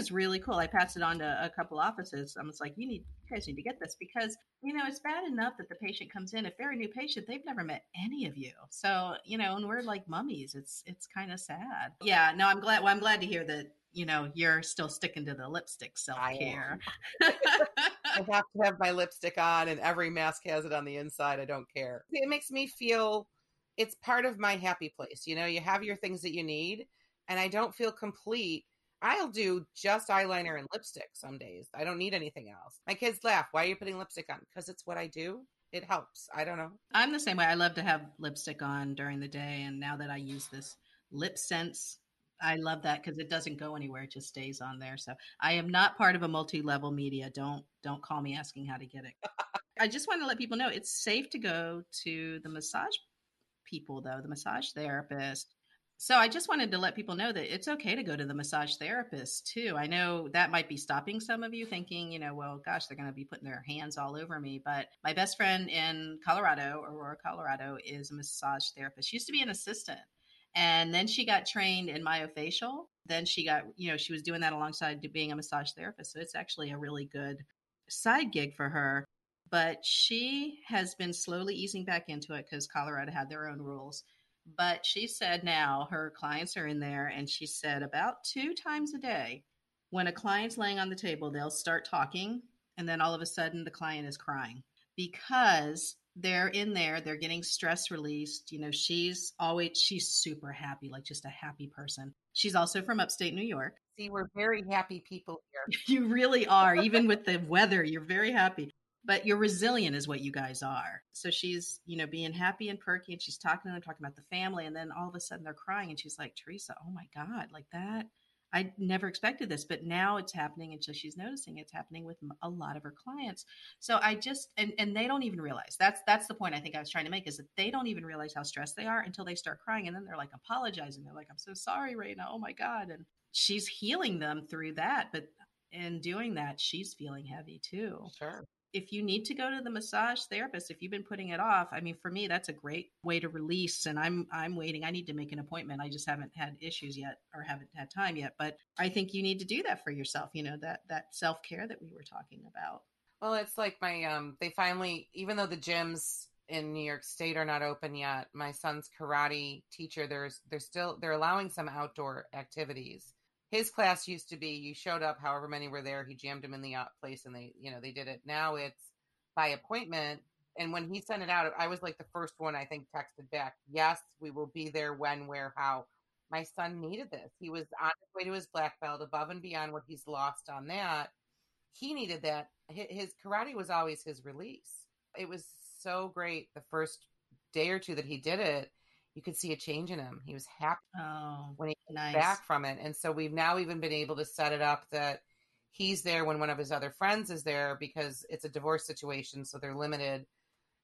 is really cool. I passed it on to a couple offices. I was like, you guys need to get this because, it's bad enough that the patient comes in. If they're a new patient, they've never met any of you. So, and we're like mummies. It's kind of sad. Yeah, no, I'm glad. Well, I'm glad to hear that, you're still sticking to the lipstick self-care. I have to have my lipstick on and every mask has it on the inside. I don't care. It makes me feel it's part of my happy place. You have your things that you need and I don't feel complete. I'll do just eyeliner and lipstick some days. I don't need anything else. My kids laugh. Why are you putting lipstick on? Because it's what I do. It helps. I don't know. I'm the same way. I love to have lipstick on during the day. And now that I use this Lip Sense, I love that because it doesn't go anywhere. It just stays on there. So I am not part of a multi-level media. Don't call me asking how to get it. I just want to let people know it's safe to go to the massage people, though, the massage therapist. So I just wanted to let people know that it's okay to go to the massage therapist too. I know that might be stopping some of you thinking, well, gosh, they're going to be putting their hands all over me. But my best friend in Colorado, Aurora, Colorado, is a massage therapist. She used to be an assistant. And then she got trained in myofacial. Then she got, she was doing that alongside being a massage therapist. So it's actually a really good side gig for her. But she has been slowly easing back into it because Colorado had their own rules. But she said now her clients are in there and she said about 2 times a day, when a client's laying on the table, they'll start talking. And then all of a sudden the client is crying because they're in there, they're getting stress released. She's super happy, just a happy person. She's also from upstate New York. See, we're very happy people here. You really are. Even with the weather, you're very happy. But you're resilient is what you guys are. So she's, being happy and perky and she's talking to them, talking about the family. And then all of a sudden they're crying and she's like, Teresa, oh my God, that, I never expected this, but now it's happening. And so she's noticing it's happening with a lot of her clients. So I just, and they don't even realize that's the point I think I was trying to make, is that they don't even realize how stressed they are until they start crying. And then they're like apologizing. They're like, I'm so sorry, Raina. Oh my God. And she's healing them through that. But in doing that, she's feeling heavy too. Sure. If you need to go to the massage therapist, if you've been putting it off, I mean, for me, that's a great way to release. And I'm waiting. I need to make an appointment. I just haven't had issues yet, or haven't had time yet. But I think you need to do that for yourself. You know, that self-care that we were talking about. Well, it's like my, they finally, even though the gyms in New York State are not open yet, my son's karate teacher, they're allowing some outdoor activities. His class used to be, you showed up, however many were there, he jammed them in the place and they did it. Now it's by appointment. And when he sent it out, I was like the first one, I think, texted back, yes, we will be there when, where, how. My son needed this. He was on his way to his black belt, above and beyond what he's lost on that. He needed that. His karate was always his release. It was so great. The first day or two that he did it, you could see a change in him. He was happy when he came back from it. And so we've now even been able to set it up that he's there when one of his other friends is there, because it's a divorce situation, so they're limited.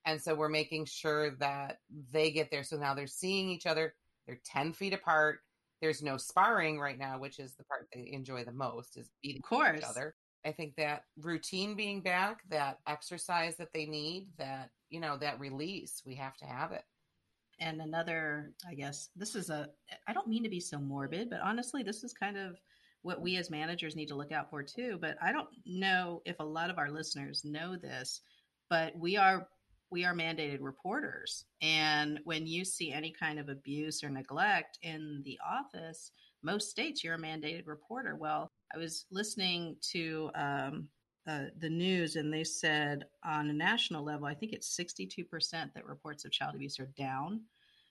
And so we're making sure that they get there. So now they're seeing each other. They're 10 feet apart. There's no sparring right now, which is the part they enjoy the most, is beating each other. I think that routine being back, that exercise that they need, that, you know, that release, we have to have it. And another, I guess, this is I don't mean to be so morbid, but honestly, this is kind of what we as managers need to look out for too. But I don't know if a lot of our listeners know this, but we are mandated reporters. And when you see any kind of abuse or neglect in the office, most states, you're a mandated reporter. Well, I was listening to the news, and they said on a national level, I think it's 62% that reports of child abuse are down,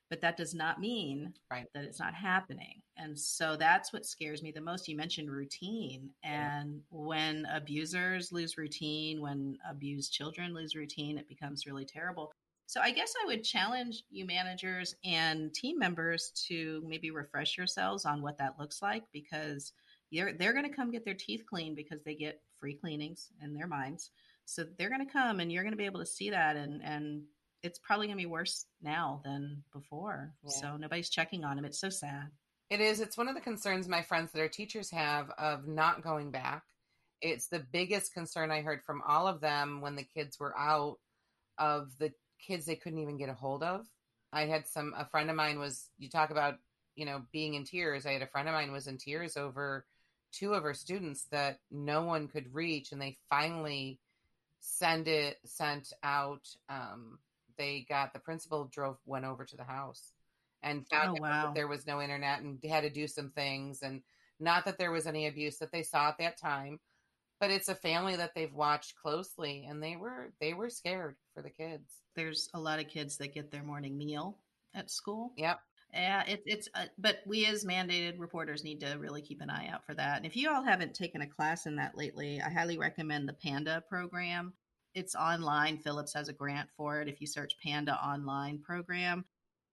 but that does not mean that it's not happening. And so that's what scares me the most. You mentioned routine, and when abusers lose routine, when abused children lose routine, it becomes really terrible. So I guess I would challenge you managers and team members to maybe refresh yourselves on what that looks like, because they're going to come get their teeth cleaned, because they get free cleanings in their minds. So they're going to come, and you're going to be able to see that. And it's probably going to be worse now than before. Yeah. So nobody's checking on them. It's so sad. It is. It's one of the concerns my friends that are teachers have of not going back. It's the biggest concern I heard from all of them when the kids were out, of the kids they couldn't even get a hold of. I had a friend of mine was, you talk about, you know, being in tears. I had a friend of mine was in tears over two of her students that no one could reach, and they finally sent out. They got the principal went over to the house and found out that there was no internet, and had to do some things. And not that there was any abuse that they saw at that time, but it's a family that they've watched closely, and they were scared for the kids. There's a lot of kids that get their morning meal at school. Yep. Yeah, but we as mandated reporters need to really keep an eye out for that. And if you all haven't taken a class in that lately, I highly recommend the Panda program. It's online. Phillips has a grant for it. If you search Panda online program,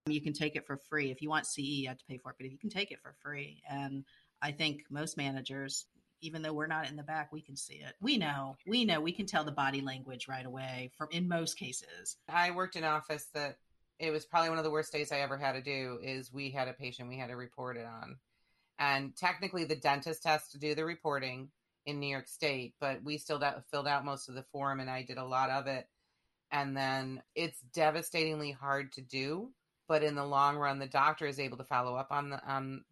you can take it for free. If you want CE, you have to pay for it, but if you can take it for free. And I think most managers, even though we're not in the back, we can see it. We know we can tell the body language right away in most cases. I worked in office that, it was probably one of the worst days I ever had to do, is we had a patient we had to report it on. And technically the dentist has to do the reporting in New York State, but we still filled out most of the form, and I did a lot of it. And then it's devastatingly hard to do, but in the long run, the doctor is able to follow up on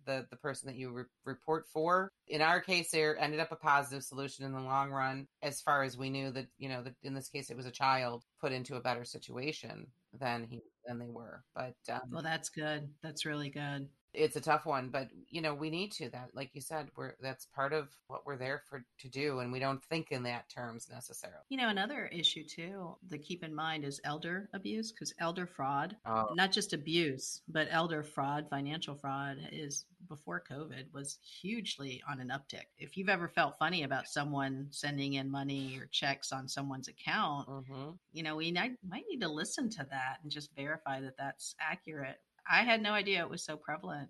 the person that you report for. In our case, there ended up a positive solution in the long run. As far as we knew that, you know, that in this case, it was a child put into a better situation than they were. But well, that's good. That's really good. It's a tough one, but you know, we need to, that, like you said, that's part of what we're there for to do. And we don't think in that terms necessarily. You know, another issue too, to keep in mind, is elder abuse, because elder fraud, not just abuse, but elder fraud, financial fraud, is before COVID was hugely on an uptick. If you've ever felt funny about someone sending in money or checks on someone's account, you know, we might need to listen to that and just verify that that's accurate. I had no idea it was so prevalent.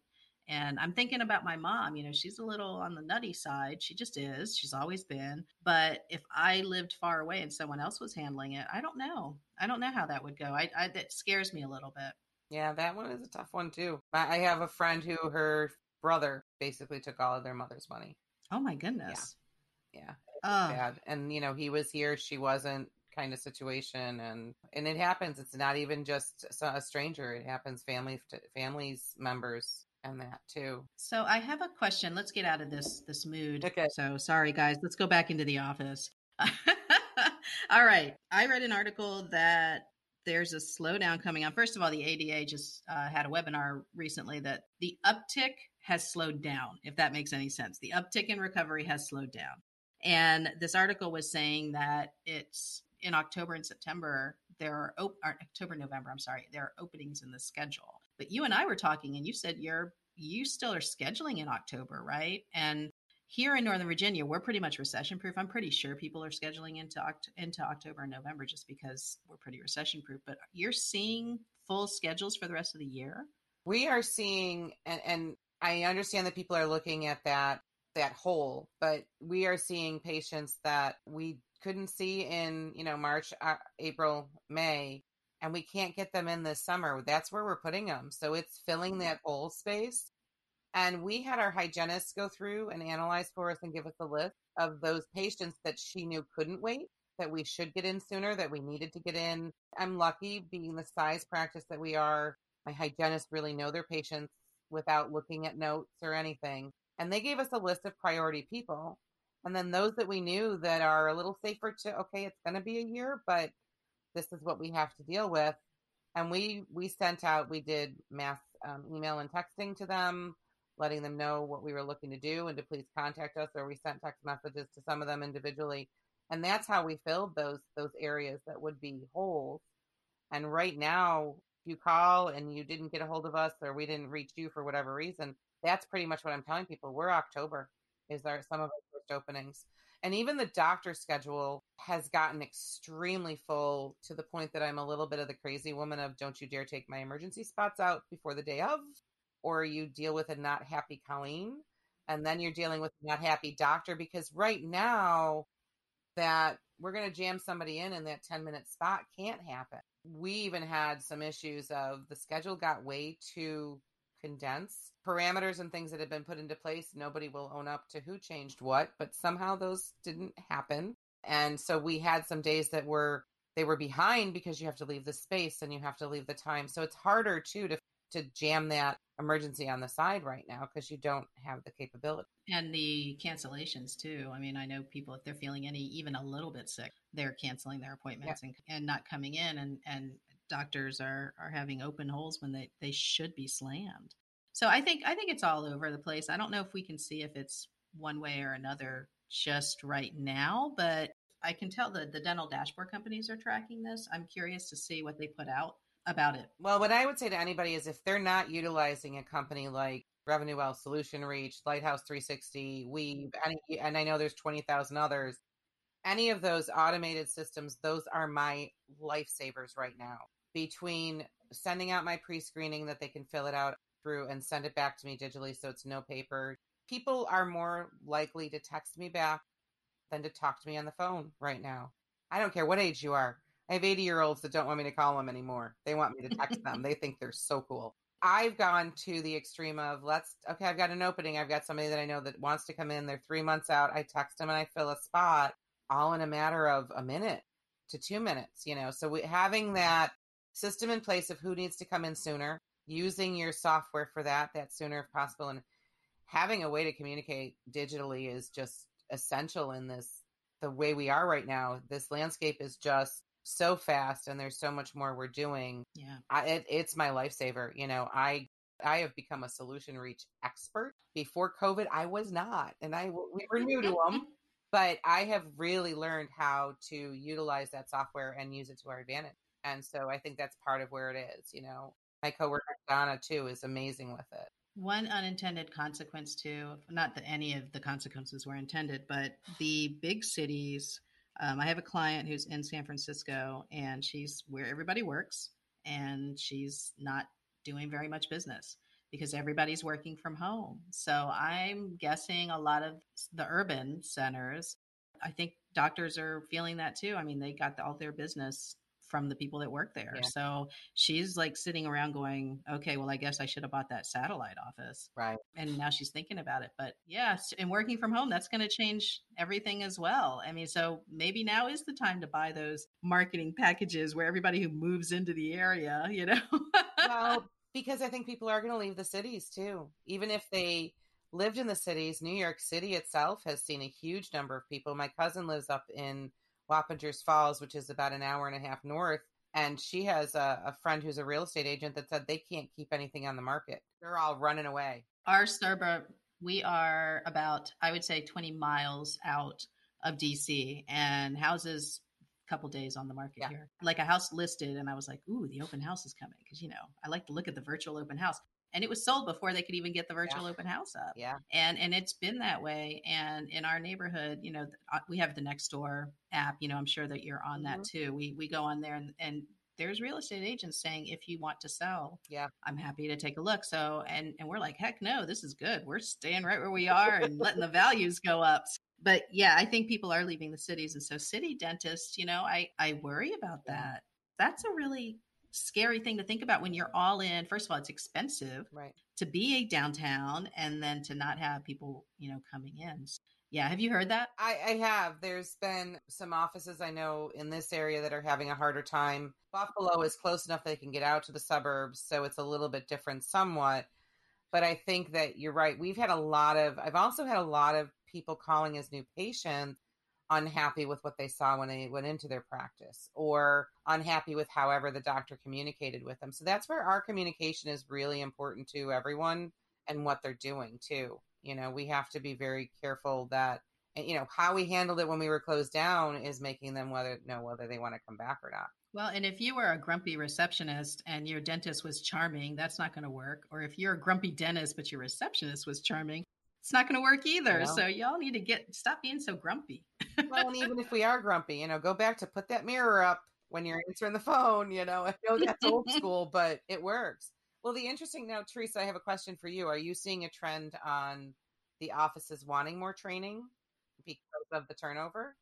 And I'm thinking about my mom, you know, she's a little on the nutty side. She just is. She's always been. But if I lived far away and someone else was handling it, I don't know. I don't know how that would go. That scares me a little bit. Yeah, that one is a tough one, too. I have a friend who her brother basically took all of their mother's money. Oh, my goodness. Yeah. Bad. And, you know, he was here. She wasn't. Kind of situation. And it happens. It's not even just a stranger. It happens families, members, and that too. So I have a question. Let's get out of this mood. Okay. So sorry, guys. Let's go back into the office. All right. I read an article that there's a slowdown coming on. First of all, the ADA just had a webinar recently that the uptick has slowed down, if that makes any sense. The uptick in recovery has slowed down. And this article was saying that it's in October and September, there are openings in the schedule. But you and I were talking and you said you still are scheduling in October, right? And here in Northern Virginia, we're pretty much recession proof. I'm pretty sure people are scheduling into October and November just because we're pretty recession proof. But you're seeing full schedules for the rest of the year? We are seeing, and I understand that people are looking at that whole, but we are seeing patients that we couldn't see in, you know, March, April, May, and we can't get them in this summer. That's where we're putting them. So it's filling that whole space. And we had our hygienist go through and analyze for us and give us a list of those patients that she knew couldn't wait, that we should get in sooner, that we needed to get in. I'm lucky being the size practice that we are. My hygienists really know their patients without looking at notes or anything. And they gave us a list of priority people. And then those that we knew that are a little safer to, okay, it's going to be a year, but this is what we have to deal with. And we did mass email and texting to them, letting them know what we were looking to do and to please contact us, or we sent text messages to some of them individually. And that's how we filled those areas that would be holes. And right now, if you call and you didn't get a hold of us or we didn't reach you for whatever reason, that's pretty much what I'm telling people. We're October. Is there some of our first openings? And even the doctor schedule has gotten extremely full to the point that I'm a little bit of the crazy woman of don't you dare take my emergency spots out before the day of, or you deal with a not happy Colleen, and then you're dealing with a not happy doctor because right now that we're going to jam somebody in that 10-minute spot can't happen. We even had some issues of the schedule got way too condensed parameters and things that have been put into place. Nobody will own up to who changed what, but somehow those didn't happen. And so we had some days that they were behind because you have to leave the space and you have to leave the time. So it's harder too to jam that emergency on the side right now because you don't have the capability. And the cancellations too. I mean, I know people, if they're feeling even a little bit sick, they're canceling their appointments and not coming in and doctors are having open holes when they should be slammed. So I think it's all over the place. I don't know if we can see if it's one way or another just right now, but I can tell that the dental dashboard companies are tracking this. I'm curious to see what they put out about it. Well, what I would say to anybody is if they're not utilizing a company like Revenue Well, Solution Reach, Lighthouse 360, Weave, and I know there's 20,000 others, any of those automated systems, those are my lifesavers right now. Between sending out my pre-screening that they can fill it out through and send it back to me digitally so it's no paper. People are more likely to text me back than to talk to me on the phone right now. I don't care what age you are. I have 80-year-olds that don't want me to call them anymore. They want me to text them. They think they're so cool. I've gone to the extreme of I've got an opening. I've got somebody that I know that wants to come in. They're 3 months out. I text them and I fill a spot all in a matter of a minute to 2 minutes, you know, so having that system in place of who needs to come in sooner, using your software for that sooner if possible, and having a way to communicate digitally is just essential in the way we are right now. This landscape is just so fast and there's so much more we're doing. Yeah, it's my lifesaver. You know, I have become a Solution Reach expert. Before COVID, I was not, and we were new to them, but I have really learned how to utilize that software and use it to our advantage. And so I think that's part of where it is. You know, my coworker, Donna, too, is amazing with it. One unintended consequence, too, not that any of the consequences were intended, but the big cities. I have a client who's in San Francisco and she's where everybody works and she's not doing very much business. because everybody's working from home. So I'm guessing a lot of the urban centers, I think doctors are feeling that too. I mean, they got all their business from the people that work there. Yeah. So she's like sitting around going, okay, well, I guess I should have bought that satellite office. Right. And now she's thinking about it, but yes. And working from home, that's going to change everything as well. I mean, so maybe now is the time to buy those marketing packages where everybody who moves into the area, you know, well, because I think people are going to leave the cities too. Even if they lived in the cities, New York City itself has seen a huge number of people. My cousin lives up in Wappingers Falls, which is about an hour and a half north. And she has a friend who's a real estate agent that said they can't keep anything on the market. They're all running away. Our suburb, we are about, I would say, 20 miles out of DC, and houses a couple days on the market here. Like a house listed, and I was like, ooh, the open house is coming. Because, you know, I like to look at the virtual open house. And it was sold before they could even get the virtual open house up. Yeah. And it's been that way. And in our neighborhood, you know, we have the Nextdoor app, you know, I'm sure that you're on that too. We go on there and there's real estate agents saying, if you want to sell, I'm happy to take a look. So, and we're like, heck no, this is good. We're staying right where we are and letting the values go up. But yeah, I think people are leaving the cities. And so city dentists, you know, I worry about that. That's a really scary thing to think about when you're all in. First of all, it's expensive to be downtown and then to not have people, you know, coming in. So, yeah. Have you heard that? I have. There's been some offices I know in this area that are having a harder time. Buffalo is close enough they can get out to the suburbs. So it's a little bit different somewhat. But I think that you're right. I've also had a lot of people calling as new patients unhappy with what they saw when they went into their practice, or unhappy with however the doctor communicated with them. So that's where our communication is really important to everyone and what they're doing too. You know, we have to be very careful that, you know, how we handled it when we were closed down is making them know whether they want to come back or not. Well, and if you were a grumpy receptionist and your dentist was charming, that's not going to work. Or if you're a grumpy dentist, but your receptionist was charming, it's not going to work either. So y'all need to stop being so grumpy. Well, and even if we are grumpy, you know, go back to put that mirror up when you're answering the phone. You know, I know that's old school, but it works. Well, now, Teresa, I have a question for you. Are you seeing a trend on the offices wanting more training because of the turnover?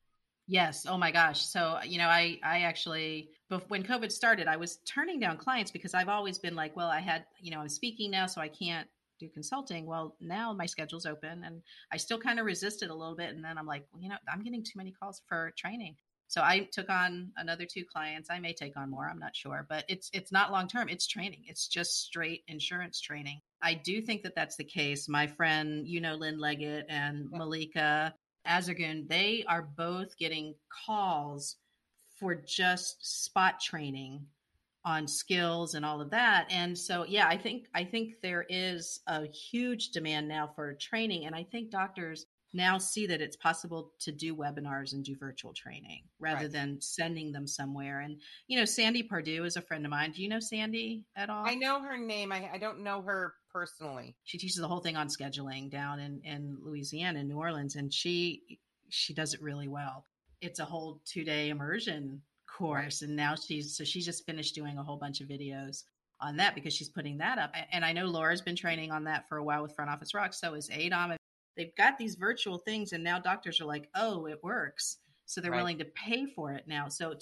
Yes. Oh my gosh. So, you know, I actually, when COVID started, I was turning down clients because I've always been like, well, I had, you know, I'm speaking now, so I can't do consulting. Well, now my schedule's open and I still kind of resisted a little bit. And then I'm like, well, you know, I'm getting too many calls for training. So I took on another 2 clients. I may take on more. I'm not sure, but it's not long-term. It's training. It's just straight insurance training. I do think that that's the case. My friend, you know, Lynn Leggett and Malika Azargun, they are both getting calls for just spot training on skills and all of that. And so, yeah, I think there is a huge demand now for training. And I think doctors now see that it's possible to do webinars and do virtual training rather than sending them somewhere. And, you know, Sandy Perdue is a friend of mine. Do you know Sandy at all? I know her name. I don't know her personally. She teaches the whole thing on scheduling down in Louisiana, New Orleans. And she does it really well. It's a whole 2-day immersion course. And now she's just finished doing a whole bunch of videos on that because she's putting that up. And I know Laura's been training on that for a while with Front Office Rocks. So is ADOM. They've got these virtual things and now doctors are like, oh, it works. So they're willing to pay for it now. So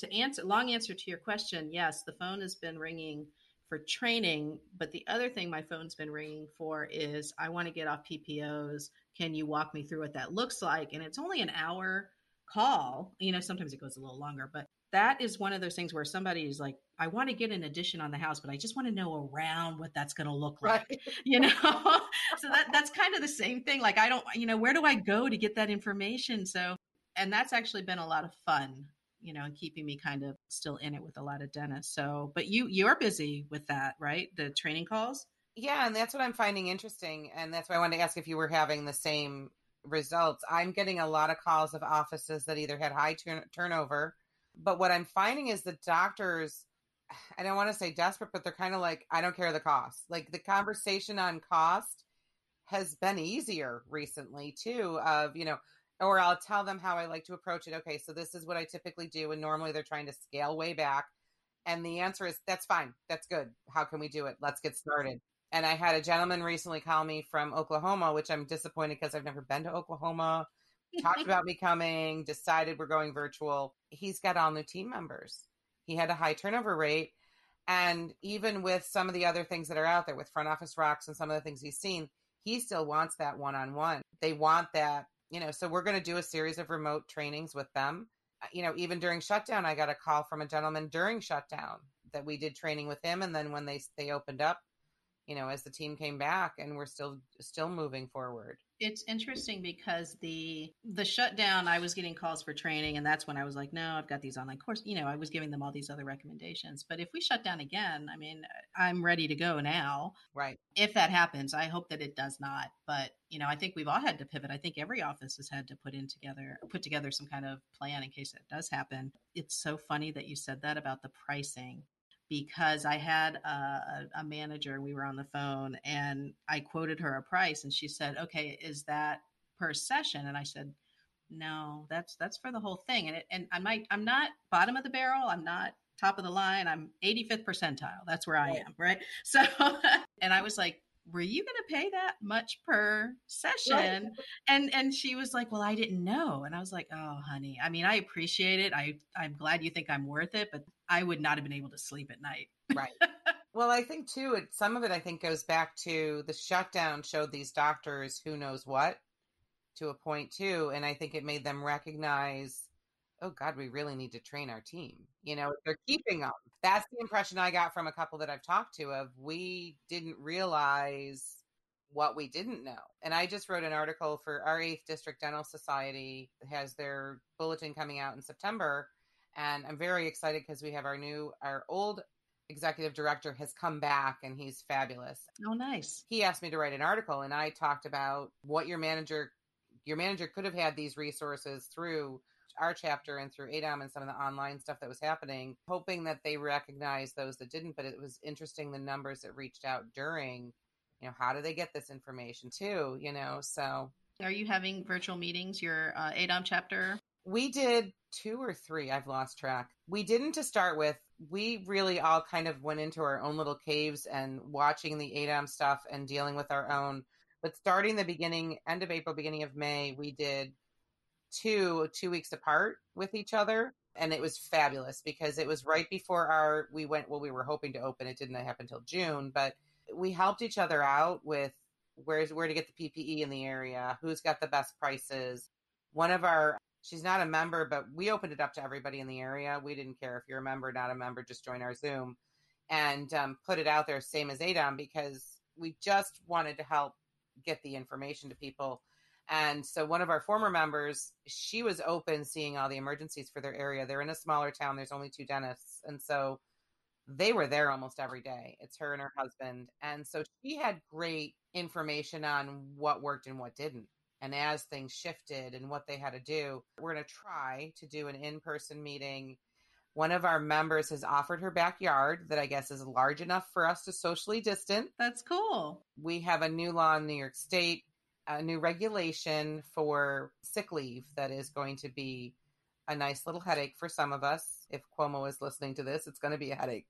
long answer to your question, yes, the phone has been ringing for training. But the other thing my phone's been ringing for is I want to get off PPOs. Can you walk me through what that looks like? And it's only an hour call. You know, sometimes it goes a little longer, but that is one of those things where somebody is like, I want to get an addition on the house, but I just want to know around what that's going to look like, you know? So that's kind of the same thing. Like, I don't, you know, where do I go to get that information? So, and that's actually been a lot of fun, you know, and keeping me kind of still in it with a lot of dentists. So, but you're busy with that, right? The training calls. Yeah. And that's what I'm finding interesting. And that's why I wanted to ask if you were having the same results. I'm getting a lot of calls of offices that either had high turnover. But what I'm finding is the doctors, I don't want to say desperate, but they're kind of like, I don't care the cost. Like the conversation on cost has been easier recently too of, you know, or I'll tell them how I like to approach it. Okay, so this is what I typically do. And normally they're trying to scale way back. And the answer is, that's fine. That's good. How can we do it? Let's get started. And I had a gentleman recently call me from Oklahoma, which I'm disappointed because I've never been to Oklahoma. Talked about me coming, decided we're going virtual. He's got all new team members. He had a high turnover rate. And even with some of the other things that are out there with Front Office Rocks and some of the things he's seen, he still wants that one-on-one. They want that, you know, so we're going to do a series of remote trainings with them. You know, even during shutdown, I got a call from a gentleman during shutdown that we did training with him. And then when they opened up, you know, as the team came back, and we're still moving forward. It's interesting because the shutdown, I was getting calls for training, and that's when I was like, no, I've got these online courses. You know, I was giving them all these other recommendations. But if we shut down again, I mean, I'm ready to go now. Right. If that happens, I hope that it does not. But, you know, I think we've all had to pivot. I think every office has had to put together some kind of plan in case it does happen. It's so funny that you said that about the pricing. Because I had a manager, we were on the phone, and I quoted her a price, and she said, "Okay, is that per session?" And I said, "No, that's for the whole thing." And I'm not bottom of the barrel, I'm not top of the line, I'm 85th percentile. That's where I am, right? So, and I was like, "Were you going to pay that much per session?" Right. And she was like, "Well, I didn't know." And I was like, "Oh, honey, I mean, I appreciate it. I'm glad you think I'm worth it, but I would not have been able to sleep at night." Right. Well, I think too, some of it, I think, goes back to the shutdown showed these doctors who knows what to a point too. And I think it made them recognize, oh God, we really need to train our team. You know, they're keeping them. That's the impression I got from a couple that I've talked to of we didn't realize what we didn't know. And I just wrote an article for our 8th District Dental Society has their bulletin coming out in September. And I'm very excited because we have our old executive director has come back and he's fabulous. Oh, nice. He asked me to write an article and I talked about what your manager could have had these resources through our chapter and through ADOM and some of the online stuff that was happening, hoping that they recognize those that didn't. But it was interesting, the numbers that reached out during, you know, how do they get this information too, you know, so. Are you having virtual meetings, your ADOM chapter? We did 2 or 3. I've lost track. We didn't to start with. We really all kind of went into our own little caves and watching the ADOM stuff and dealing with our own. But starting the end of April, beginning of May, we did two weeks apart with each other. And it was fabulous because it was right before we were hoping to open. It didn't happen until June, but we helped each other out with where to get the PPE in the area, who's got the best prices. She's not a member, but we opened it up to everybody in the area. We didn't care if you're a member, not a member, just join our Zoom and put it out there, same as ADOM, because we just wanted to help get the information to people. And so one of our former members, she was open seeing all the emergencies for their area. They're in a smaller town. There's only 2 dentists. And so they were there almost every day. It's her and her husband. And so she had great information on what worked and what didn't. And as things shifted and what they had to do, we're going to try to do an in-person meeting. One of our members has offered her backyard that I guess is large enough for us to socially distance. That's cool. We have a new law in New York State, a new regulation for sick leave that is going to be a nice little headache for some of us. If Cuomo is listening to this, it's going to be a headache.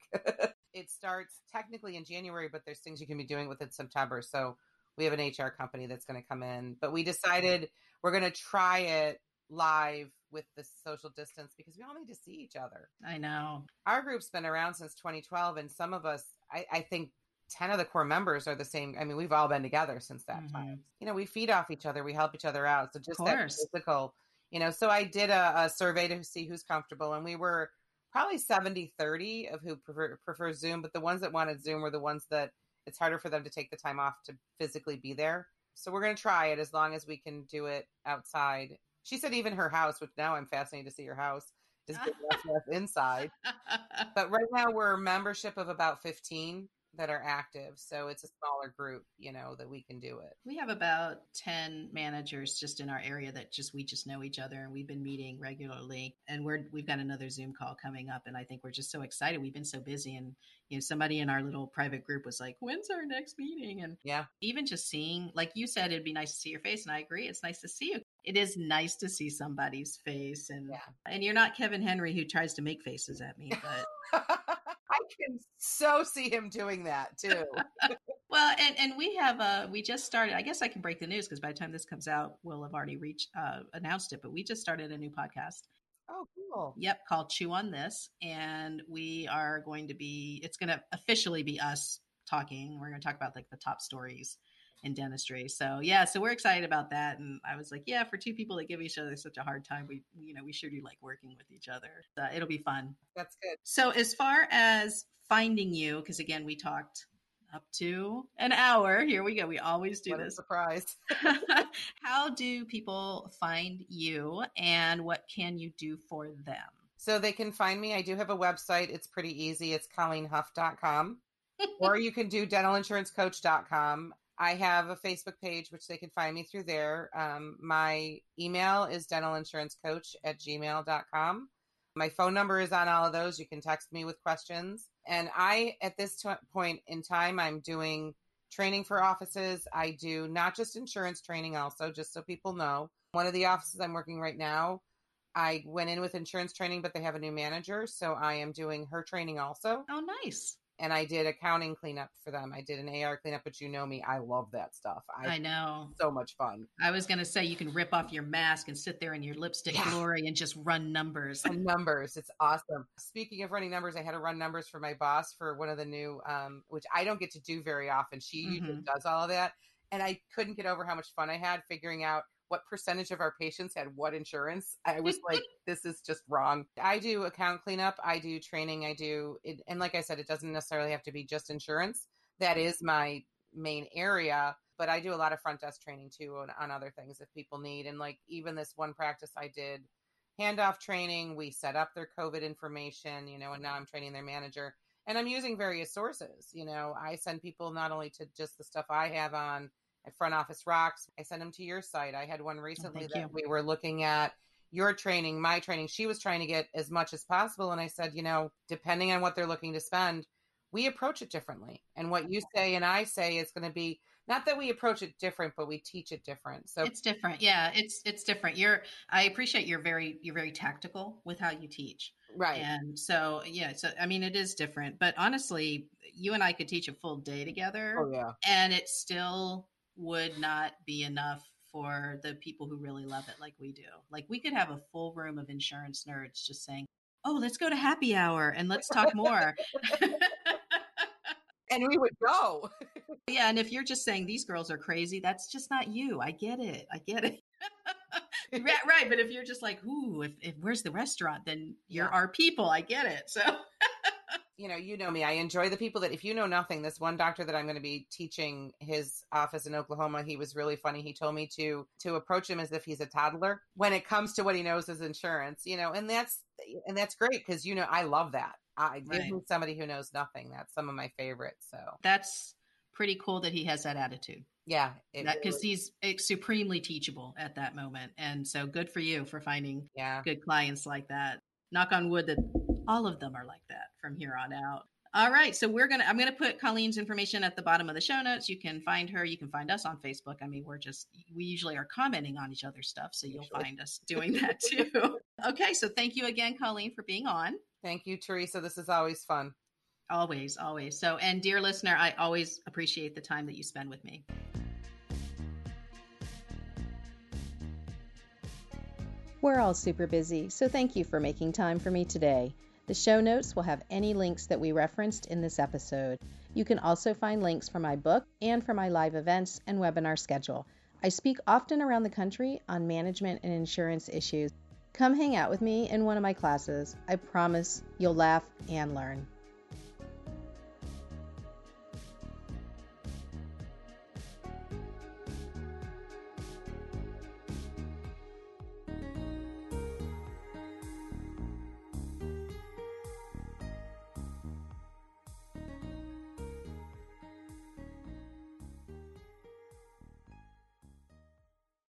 It starts technically in January, but there's things you can be doing with it in September. So we have an HR company that's going to come in, but we decided we're going to try it live with the social distance because we all need to see each other. I know. Our group's been around since 2012, and some of us, I think 10 of the core members are the same. I mean, we've all been together since that time. You know, we feed off each other. We help each other out. So just that physical, you know, so I did a survey to see who's comfortable, and we were probably 70-30 of who prefer Zoom, but the ones that wanted Zoom were the ones that it's harder for them to take the time off to physically be there. So we're going to try it as long as we can do it outside. She said even her house, which now I'm fascinated to see her house, is left inside. But right now we're a membership of about 15 that are active. So it's a smaller group, you know, that we can do it. We have about 10 managers just in our area that we just know each other, and we've been meeting regularly, and we've got another Zoom call coming up. And I think we're just so excited. We've been so busy, and, you know, somebody in our little private group was like, when's our next meeting? And yeah, even just seeing, like you said, it'd be nice to see your face. And I agree. It's nice to see you. It is nice to see somebody's face. And, and you're not Kevin Henry who tries to make faces at me, but I can so see him doing that too. Well, and we have, we just started, I guess I can break the news because by the time this comes out, we'll have already announced it, but we just started a new podcast. Oh, cool. Yep. Called Chew on This. And we are going to be, it's going to officially be us talking. We're going to talk about like the top stories in dentistry. So yeah, so we're excited about that. And I was like, yeah, for two people that give each other such a hard time, we sure do like working with each other. So it'll be fun. That's good. So as far as finding you, because again, we talked up to an hour. Here we go. We always do this. Surprise. How do people find you and what can you do for them? So they can find me. I do have a website. It's pretty easy. It's ColleenHuff.com or you can do dentalinsurancecoach.com. I have a Facebook page, which they can find me through there. My email is dentalinsurancecoach@gmail.com. My phone number is on all of those. You can text me with questions. And I, at this point in time, I'm doing training for offices. I do not just insurance training also, just so people know. One of the offices I'm working right now, I went in with insurance training, but they have a new manager. So I am doing her training also. Oh, nice. And I did accounting cleanup for them. I did an AR cleanup, but you know me, I love that stuff. I know. So much fun. I was going to say, you can rip off your mask and sit there in your lipstick glory and just run numbers. It's awesome. Speaking of running numbers, I had to run numbers for my boss for one of the new, which I don't get to do very often. She usually does all of that. And I couldn't get over how much fun I had figuring out what percentage of our patients had what insurance. I was like, this is just wrong. I do account cleanup. I do training. I do. And like I said, it doesn't necessarily have to be just insurance. That is my main area, but I do a lot of front desk training too on other things if people need. And like even this one practice I did handoff training, we set up their COVID information, and now I'm training their manager and I'm using various sources. I send people not only to just the stuff I have on at Front Office Rocks. I sent them to your site. I had one recently we were looking at your training, my training. She was trying to get as much as possible. And I said, depending on what they're looking to spend, we approach it differently. And what you say and I say is going to be, not that we approach it different, but we teach it different. So it's different. Yeah, it's different. I appreciate you're very tactical with how you teach. Right. And so, it is different. But honestly, you and I could teach a full day together. Oh, yeah. And it's still would not be enough for the people who really love it like we do. Like we could have a full room of insurance nerds just saying, oh, let's go to happy hour and let's talk more. And we would go. Yeah. And if you're just saying these girls are crazy, that's just not you. I get it. Right. But if you're just like, ooh, if where's the restaurant, then you're our people. I get it. So, you know me, I enjoy the people that if you know nothing, this one doctor that I'm going to be teaching his office in Oklahoma, he was really funny. He told me to approach him as if he's a toddler when it comes to what he knows is insurance, and that's great. Cause I love that. Give me somebody who knows nothing. That's some of my favorites. So that's pretty cool that he has that attitude. Yeah. Because he's supremely teachable at that moment. And so good for you for finding good clients like that. Knock on wood that all of them are like that from here on out. All right. So I'm going to put Colleen's information at the bottom of the show notes. You can find her. You can find us on Facebook. I mean, we usually are commenting on each other's stuff. So you'll find us doing that too. Okay. So thank you again, Colleen, for being on. Thank you, Teresa. This is always fun. Always, always. So, and dear listener, I always appreciate the time that you spend with me. We're all super busy, so thank you for making time for me today. The show notes will have any links that we referenced in this episode. You can also find links for my book and for my live events and webinar schedule. I speak often around the country on management and insurance issues. Come hang out with me in one of my classes. I promise you'll laugh and learn.